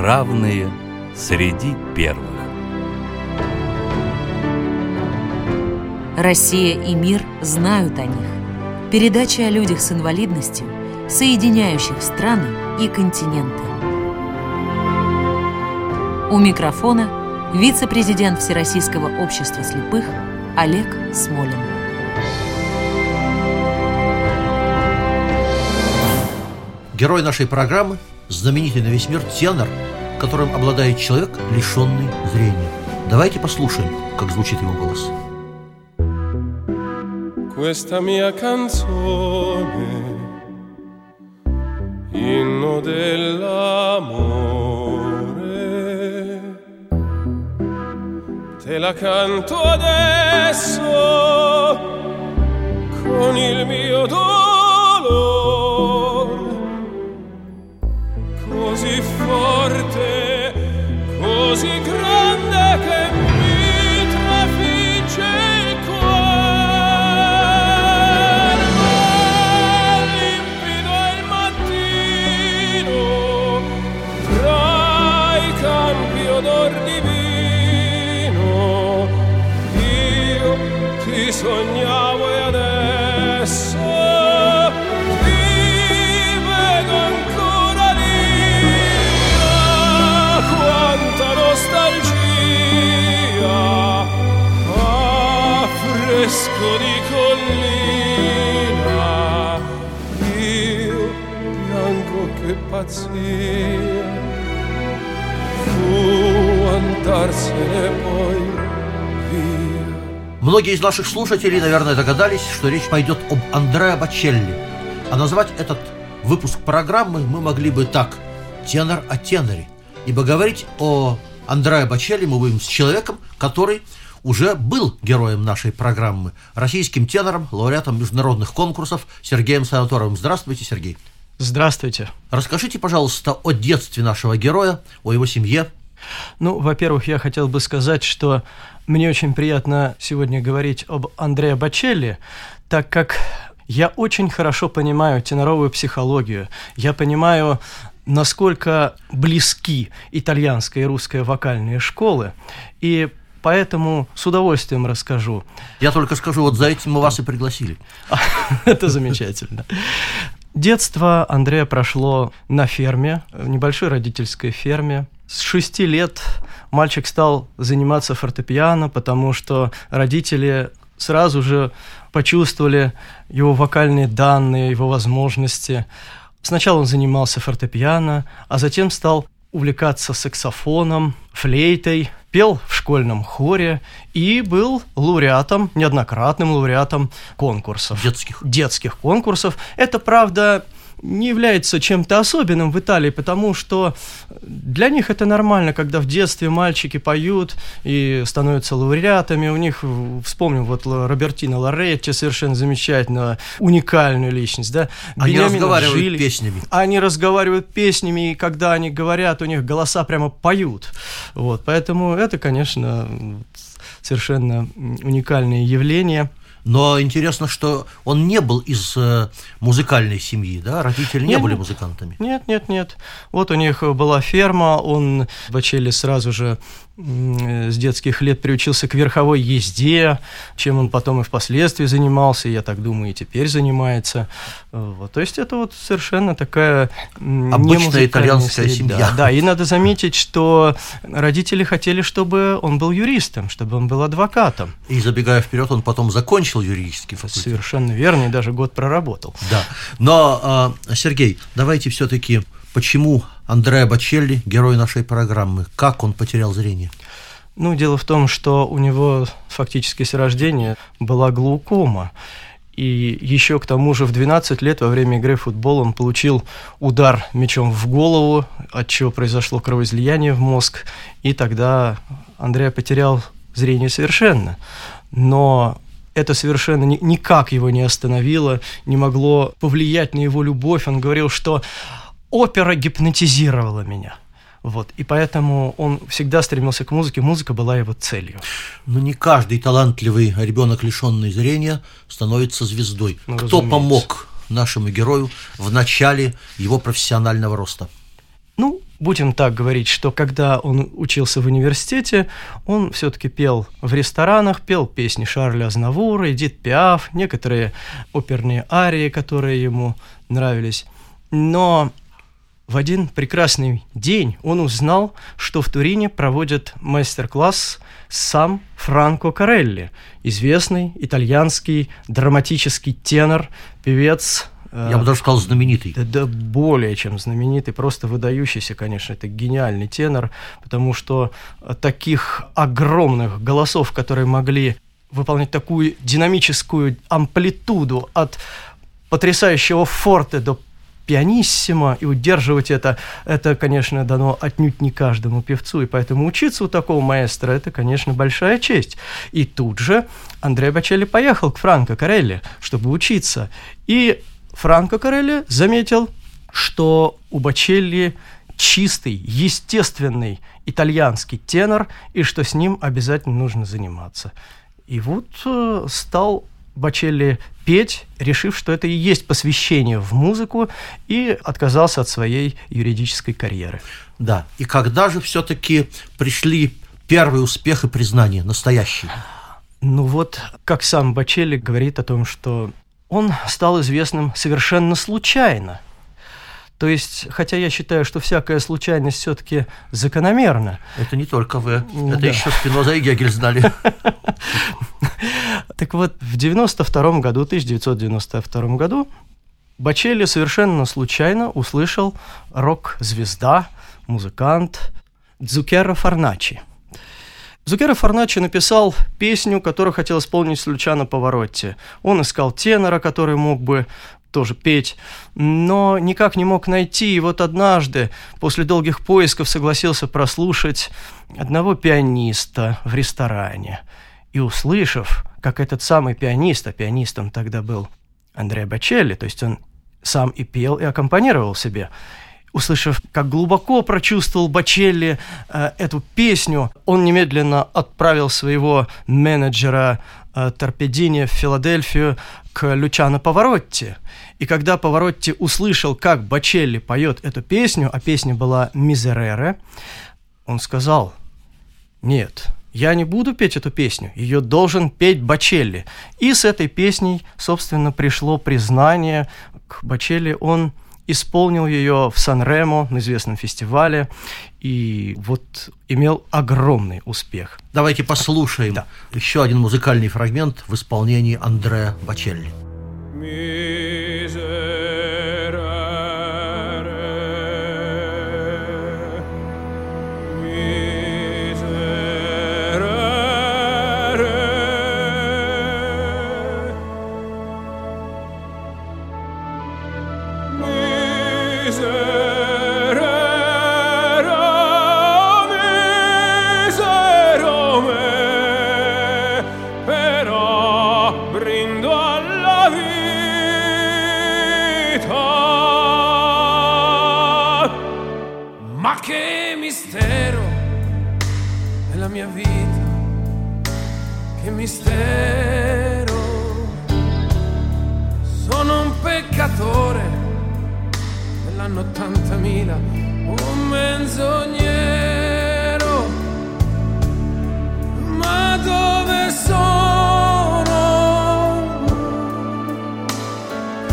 равные среди первых. Россия и мир знают о них. Передача о людях с инвалидностью, соединяющих страны и континенты. У микрофона вице-президент Всероссийского общества слепых Олег Смолин. Герой нашей программы – знаменитый на весь мир тенор, которым обладает человек, лишенный зрения. Давайте послушаем, как звучит его голос. Questa mia canzone, inno dell'amore, te la canto adesso con il mio dolore, così forte, così grande che mi trafigge. Sognavo e adesso ti vedo ancora lì. Quanta nostalgia, ah, fresco di collina. Io bianco che pazzia, fu andarsene poi. Многие из наших слушателей, наверное, догадались, что речь пойдет об Андреа Бочелли. А назвать этот выпуск программы мы могли бы так: «Тенор о теноре». Ибо говорить о Андреа Бочелли мы будем с человеком, который уже был героем нашей программы, российским тенором, лауреатом международных конкурсов Сергеем Санаторовым. Здравствуйте, Сергей. Здравствуйте. Расскажите, пожалуйста, о детстве нашего героя, о его семье. Во-первых, я хотел бы сказать, что мне очень приятно сегодня говорить об Андреа Бочелли, так как я очень хорошо понимаю теноровую психологию, я понимаю, насколько близки итальянская и русская вокальные школы, и поэтому с удовольствием расскажу. Я только скажу, вот за этим мы вас и пригласили. Это замечательно. Детство Андрея прошло на ферме, в небольшой родительской ферме. С 6 лет мальчик стал заниматься фортепиано, потому что родители сразу же почувствовали его вокальные данные, его возможности. Сначала он занимался фортепиано, а затем стал увлекаться саксофоном, флейтой, пел в школьном хоре и был лауреатом, неоднократным лауреатом конкурсов. Детских конкурсов. Это, правда, не является чем-то особенным в Италии, потому что для них это нормально, когда в детстве мальчики поют и становятся лауреатами. У них, вспомним, вот Робертино Лоретти, совершенно замечательно, уникальную личность, да? Они разговаривают песнями. Они разговаривают песнями, и когда они говорят, у них голоса прямо поют. Вот, поэтому это, конечно, совершенно уникальное явление. Но интересно, что он не был из музыкальной семьи, да? Родители не были музыкантами. Нет. Вот у них была ферма, он, Бочелли, сразу же с детских лет приучился к верховой езде, чем он потом и впоследствии занимался, я так думаю, и теперь занимается. Вот, то есть это вот совершенно такая обычная итальянская семья. Да, и надо заметить, что родители хотели, чтобы он был юристом, чтобы он был адвокатом. И, забегая вперед, он потом закончил юридический факультет. Совершенно верно, и даже год проработал. Да. Но, Сергей, давайте все-таки... Почему Андреа Бочелли – герой нашей программы? Как он потерял зрение? Дело в том, что у него фактически с рождения была глаукома. И еще к тому же в 12 лет во время игры в футбол он получил удар мячом в голову, от чего произошло кровоизлияние в мозг. И тогда Андреа потерял зрение совершенно. Но... это совершенно никак его не остановило, не могло повлиять на его любовь. Он говорил, что опера гипнотизировала меня. Вот. И поэтому он всегда стремился к музыке, музыка была его целью. Не каждый талантливый ребенок, лишенный зрения, становится звездой. Кто помог нашему герою в начале его профессионального роста? будем так говорить, что когда он учился в университете, он все-таки пел в ресторанах, пел песни Шарля Азнавура, Эдит Пиаф, некоторые оперные арии, которые ему нравились. Но в один прекрасный день он узнал, что в Турине проводят мастер-класс сам Франко Корелли, известный итальянский драматический тенор, певец. Я бы даже сказал, знаменитый. Да, более чем знаменитый, просто выдающийся, конечно, это гениальный тенор, потому что таких огромных голосов, которые могли выполнять такую динамическую амплитуду от потрясающего форте до пианиссимо, и удерживать это, конечно, дано отнюдь не каждому певцу, и поэтому учиться у такого маэстро – это, конечно, большая честь. И тут же Андреа Бочелли поехал к Франко Корелли, чтобы учиться, и Франко Корелли заметил, что у Бочелли чистый, естественный итальянский тенор, и что с ним обязательно нужно заниматься. И вот стал Бочелли петь, решив, что это и есть посвящение в музыку, и отказался от своей юридической карьеры. Да, и когда же все-таки пришли первые успехи, признания настоящие? Ну вот, как сам Бочелли говорит о том, что он стал известным совершенно случайно. То есть, хотя я считаю, что всякая случайность все-таки закономерна. Это не только вы, это еще Спиноза и Гегель знали. Так вот, в 1992 году Бочелли совершенно случайно услышал рок-звезда, музыкант Дзуккеро Фарначи. Дзуккеро Фарначи написал песню, которую хотел исполнить Лючано Паваротти. Он искал тенора, который мог бы тоже петь, но никак не мог найти. И вот однажды, после долгих поисков, согласился прослушать одного пианиста в ресторане. И услышав, как этот самый пианист, а пианистом тогда был Андреа Бочелли, то есть он сам и пел, и аккомпанировал себе, услышав, как глубоко прочувствовал Бочелли эту песню, он немедленно отправил своего менеджера Торпедини в Филадельфию к Лючано Паваротти. И когда Паваротти услышал, как Бочелли поет эту песню, а песня была «Мизерере», он сказал: «Нет, я не буду петь эту песню, ее должен петь Бочелли». И с этой песней, собственно, пришло признание к Бочелли. Он исполнил ее в Сан-Ремо, на известном фестивале, и вот имел огромный успех. Давайте послушаем еще один музыкальный фрагмент в исполнении Андреа Бочелли. L'anno 80.000, un menzognero, ma dove sono?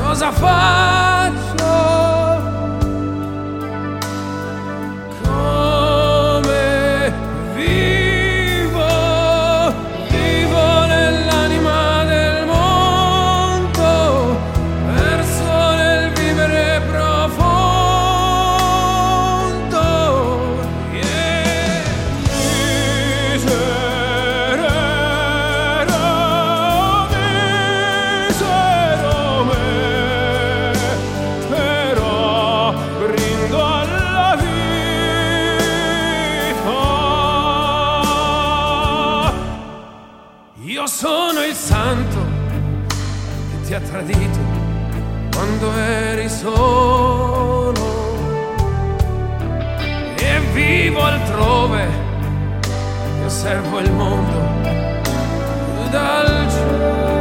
Cosa faccio? Come vivo? Vivo nell'anima del mondo, perso nel vivere profondo. Tradito quando eri solo e vivo altrove, io osservo il mondo dal cielo.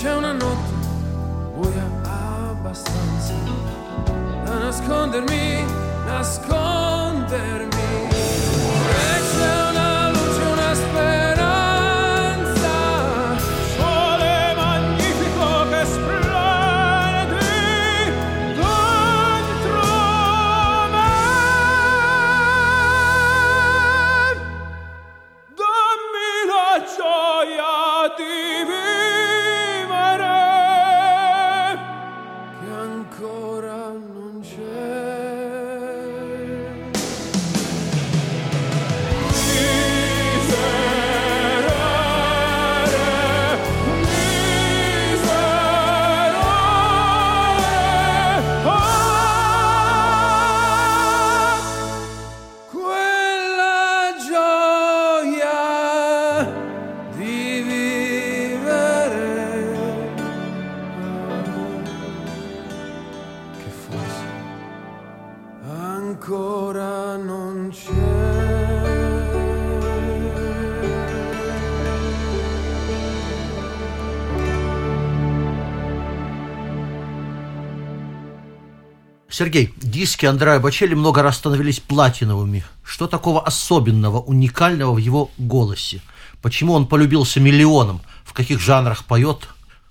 c'è una notte buia abbastanza da nascondermi. E c'è una luce, una speranza, sole magnifico che splende dentro me. Dammi la gioia di vivere che ancora non c'è. Ancora non c'è. Сергей, диски Андреа Бочелли много раз становились платиновыми. Что такого особенного, уникального в его голосе? Почему он полюбился миллионам? В каких жанрах поет?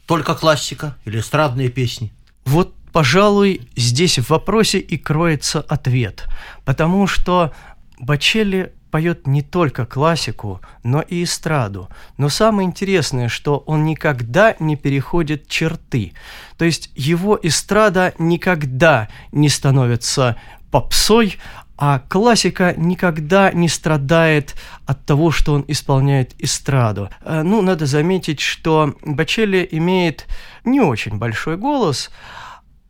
Только классика или эстрадные песни? Вот, пожалуй, здесь в вопросе и кроется ответ, потому что Бочелли поет не только классику, но и эстраду. Но самое интересное, что он никогда не переходит черты, то есть его эстрада никогда не становится попсой, а классика никогда не страдает от того, что он исполняет эстраду. Ну, надо заметить, что Бочелли имеет не очень большой голос,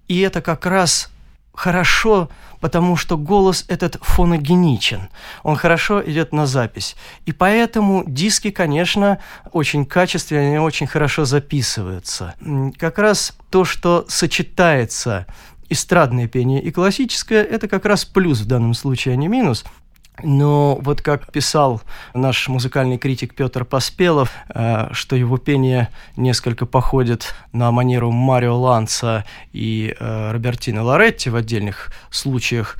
и это как раз хорошо, потому что голос этот фоногеничен, он хорошо идет на запись. И поэтому диски, конечно, очень качественные, очень хорошо записываются. Как раз то, что сочетается эстрадное пение и классическое, это как раз плюс в данном случае, а не минус. Но вот как писал наш музыкальный критик Петр Поспелов, что его пение несколько походит на манеру Марио Ланца и Робертино Лоретти в отдельных случаях,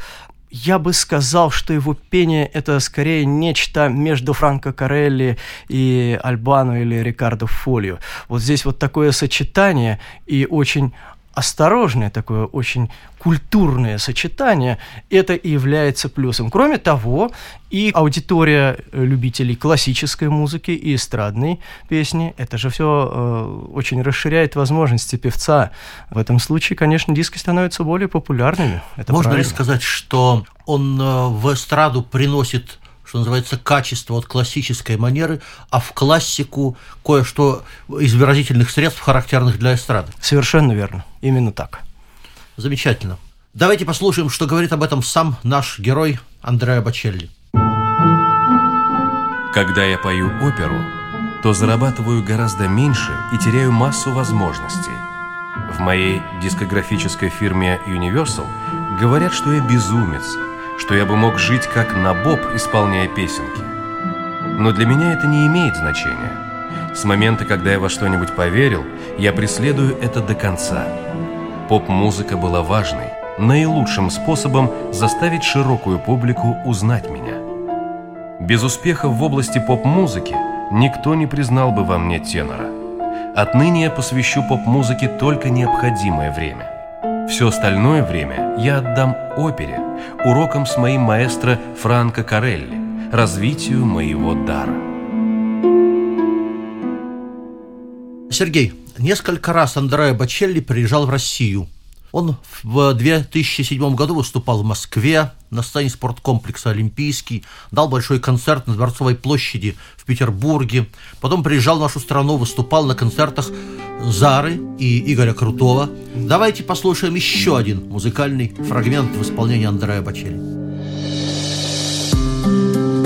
я бы сказал, что его пение – это скорее нечто между Франко Корелли и Альбано или Рикардо Фолио. Вот здесь вот такое сочетание и очень осторожное, такое очень культурное сочетание, это и является плюсом. Кроме того, и аудитория любителей классической музыки и эстрадной песни, это же все очень расширяет возможности певца. В этом случае, конечно, диски становятся более популярными. Это можно правильно ли сказать, что он в эстраду приносит, что называется, качество от классической манеры, а в классику кое-что из выразительных средств, характерных для эстрады? Совершенно верно. Именно так. Замечательно. Давайте послушаем, что говорит об этом сам наш герой Андреа Бочелли. Когда я пою оперу, то зарабатываю гораздо меньше и теряю массу возможностей. В моей дискографической фирме Universal говорят, что я безумец, что я бы мог жить как набоб, исполняя песенки. Но для меня это не имеет значения. С момента, когда я во что-нибудь поверил, я преследую это до конца. Поп-музыка была важной, наилучшим способом заставить широкую публику узнать меня. Без успеха в области поп-музыки никто не признал бы во мне тенора. Отныне я посвящу поп-музыке только необходимое время. Все остальное время я отдам опере, урокам с моим маэстро Франко Корелли, развитию моего дара. Сергей, несколько раз Андреа Бочелли приезжал в Россию. Он в 2007 году выступал в Москве на сцене спорткомплекса «Олимпийский», дал большой концерт на Дворцовой площади в Петербурге, потом приезжал в нашу страну, выступал на концертах Зары и Игоря Крутого. Давайте послушаем еще один музыкальный фрагмент в исполнении Андреа Бочелли.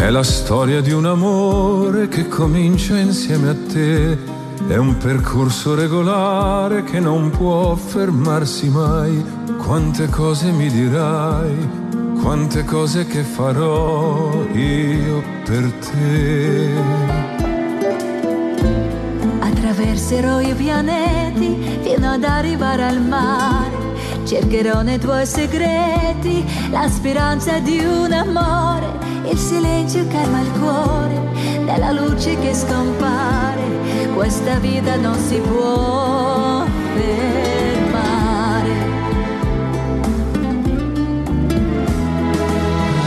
È la storia di un amore che comincia insieme a te. È un percorso regolare che non può fermarsi mai. Quante cose mi dirai, quante cose che farò io per te. Attraverserò i pianeti fino ad arrivare al mare. Cercherò nei tuoi segreti la speranza di un amore. Il silenzio calma il cuore nella luce che scompare. Questa vita non si può fermare.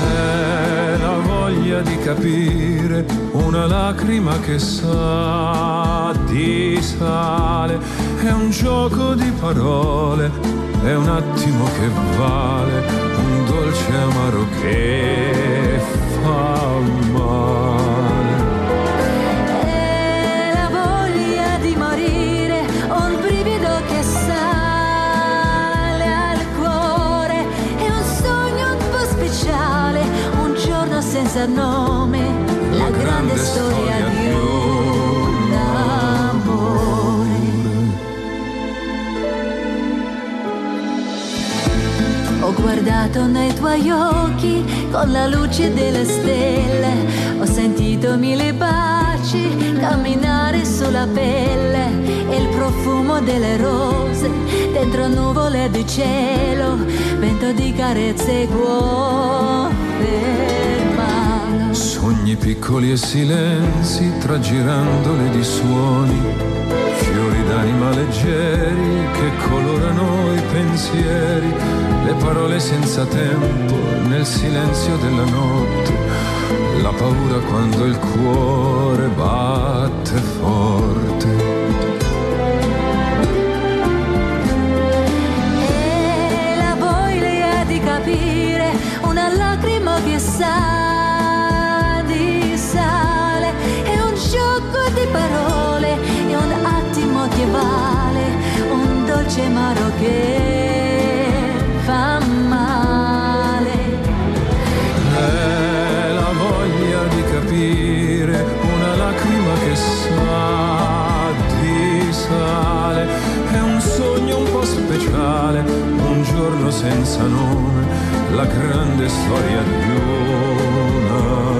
È la voglia di capire, una lacrima che sa di sale. È un gioco di parole, è un attimo che vale, un dolce amaro che fa male. È la voglia di morire, un brivido che sale al cuore. È un sogno un po' speciale, un giorno senza nome, la grande storia di un amore. Ho guardato nei tuoi occhi con la luce delle stelle, ho sentito mille baci camminare sulla pelle e il profumo delle rose dentro nuvole di cielo, vento di carezze e cuore umano. Sogni piccoli e silenzi tra girandole di suoni, fiori d'anima leggeri che colorano i pensieri, le parole senza tempo nel silenzio della notte, la paura quando il cuore batte forte. E la voglia di capire, una lacrima che sa di sale, è un gioco di parole, che vale un dolce amaro che fa male. È la voglia di capire, una lacrima che sa di sale, è un sogno un po' speciale, un giorno senza nome, la grande storia di un amore.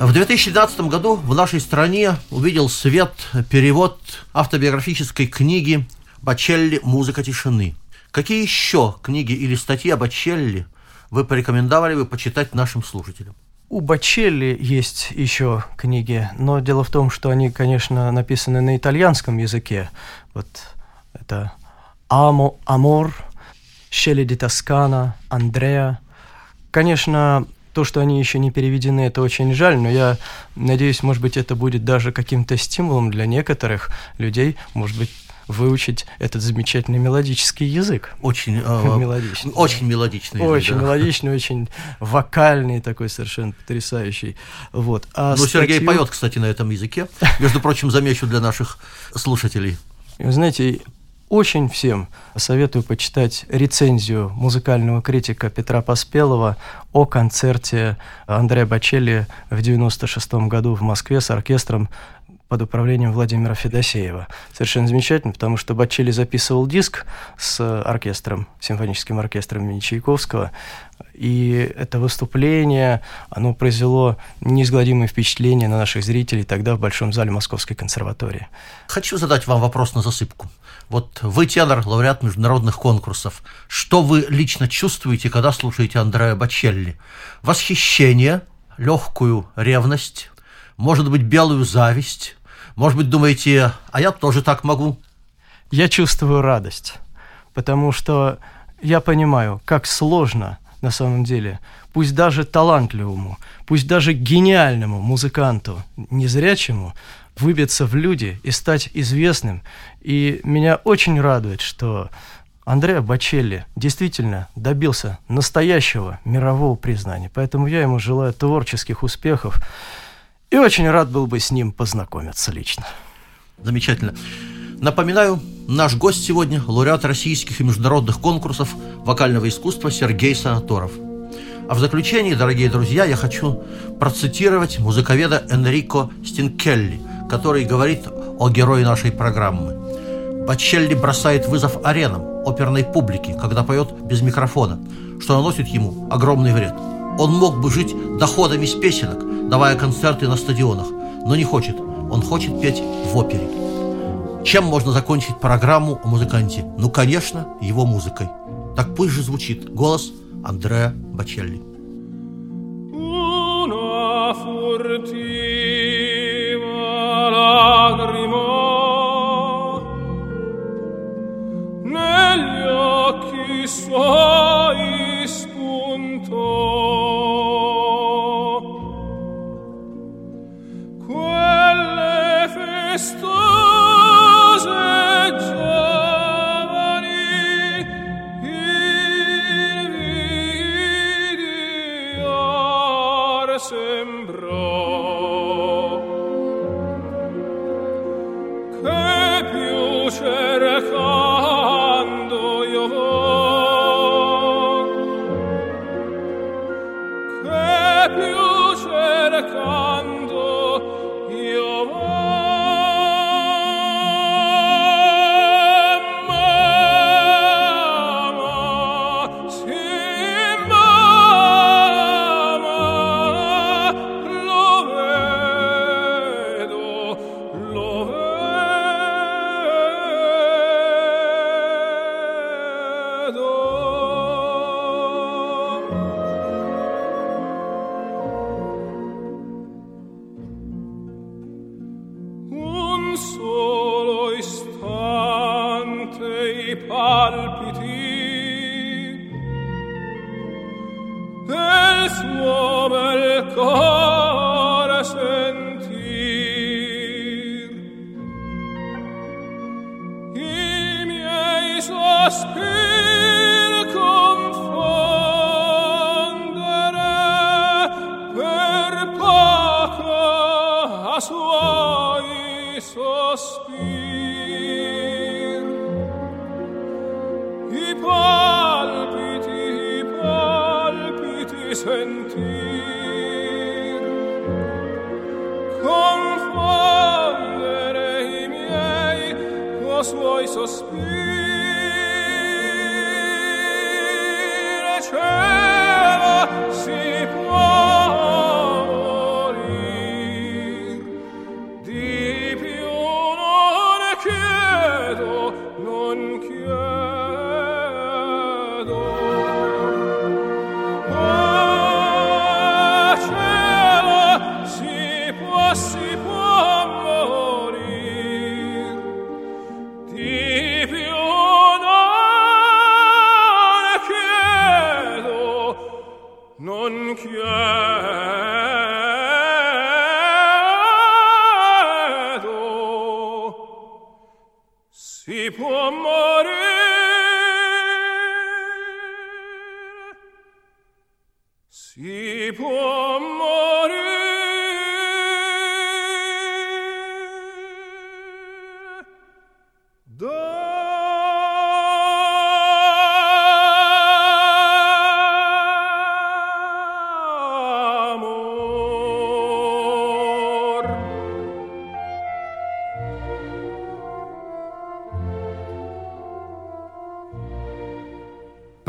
В 2012 году в нашей стране увидел свет перевод автобиографической книги Бачелли «Музыка тишины». Какие еще книги или статьи о Бачелли вы порекомендовали бы почитать нашим слушателям? У Бачелли есть еще книги, но дело в том, что они, конечно, написаны на итальянском языке. Вот это «Амо», «Амор», «Шелли ди Тоскана», «Андреа». Конечно, то, что они еще не переведены, это очень жаль, но я надеюсь, может быть, это будет даже каким-то стимулом для некоторых людей, может быть, выучить этот замечательный мелодический язык. Очень мелодичный. Очень мелодичный язык. Очень мелодичный, очень вокальный, такой совершенно потрясающий. Вот. А ну, статью... Сергей поет, кстати, на этом языке. Между прочим, замечу для наших слушателей. Вы знаете, очень всем советую почитать рецензию музыкального критика Петра Поспелова о концерте Андреа Бачелли в 1996 году в Москве с оркестром под управлением Владимира Федосеева. Совершенно замечательно, потому что Бачелли записывал диск с оркестром, симфоническим оркестром имени Чайковского, и это выступление, оно произвело неизгладимое впечатление на наших зрителей тогда в Большом зале Московской консерватории. Хочу задать вам вопрос на засыпку. Вот вы тенор, лауреат международных конкурсов. Что вы лично чувствуете, когда слушаете Андреа Бачелли? Восхищение, легкую ревность, может быть, белую зависть? Может быть, думаете, а я тоже так могу? Я чувствую радость, потому что я понимаю, как сложно на самом деле, пусть даже талантливому, пусть даже гениальному музыканту, незрячему, выбиться в люди и стать известным. И меня очень радует, что Андреа Бачелли действительно добился настоящего мирового признания. Поэтому я ему желаю творческих успехов. И очень рад был бы с ним познакомиться лично. Замечательно. Напоминаю, наш гость сегодня – лауреат российских и международных конкурсов вокального искусства Сергей Санаторов. А в заключении, дорогие друзья, я хочу процитировать музыковеда Энрико Стинкелли, который говорит о герое нашей программы. «Бочелли бросает вызов аренам, оперной публике, когда поет без микрофона, что наносит ему огромный вред. Он мог бы жить доходами с песенок, давая концерты на стадионах, но не хочет. Он хочет петь в опере». Чем можно закончить программу о музыканте? Ну, конечно, его музыкой. Так пусть же звучит голос Андреа Бочелли.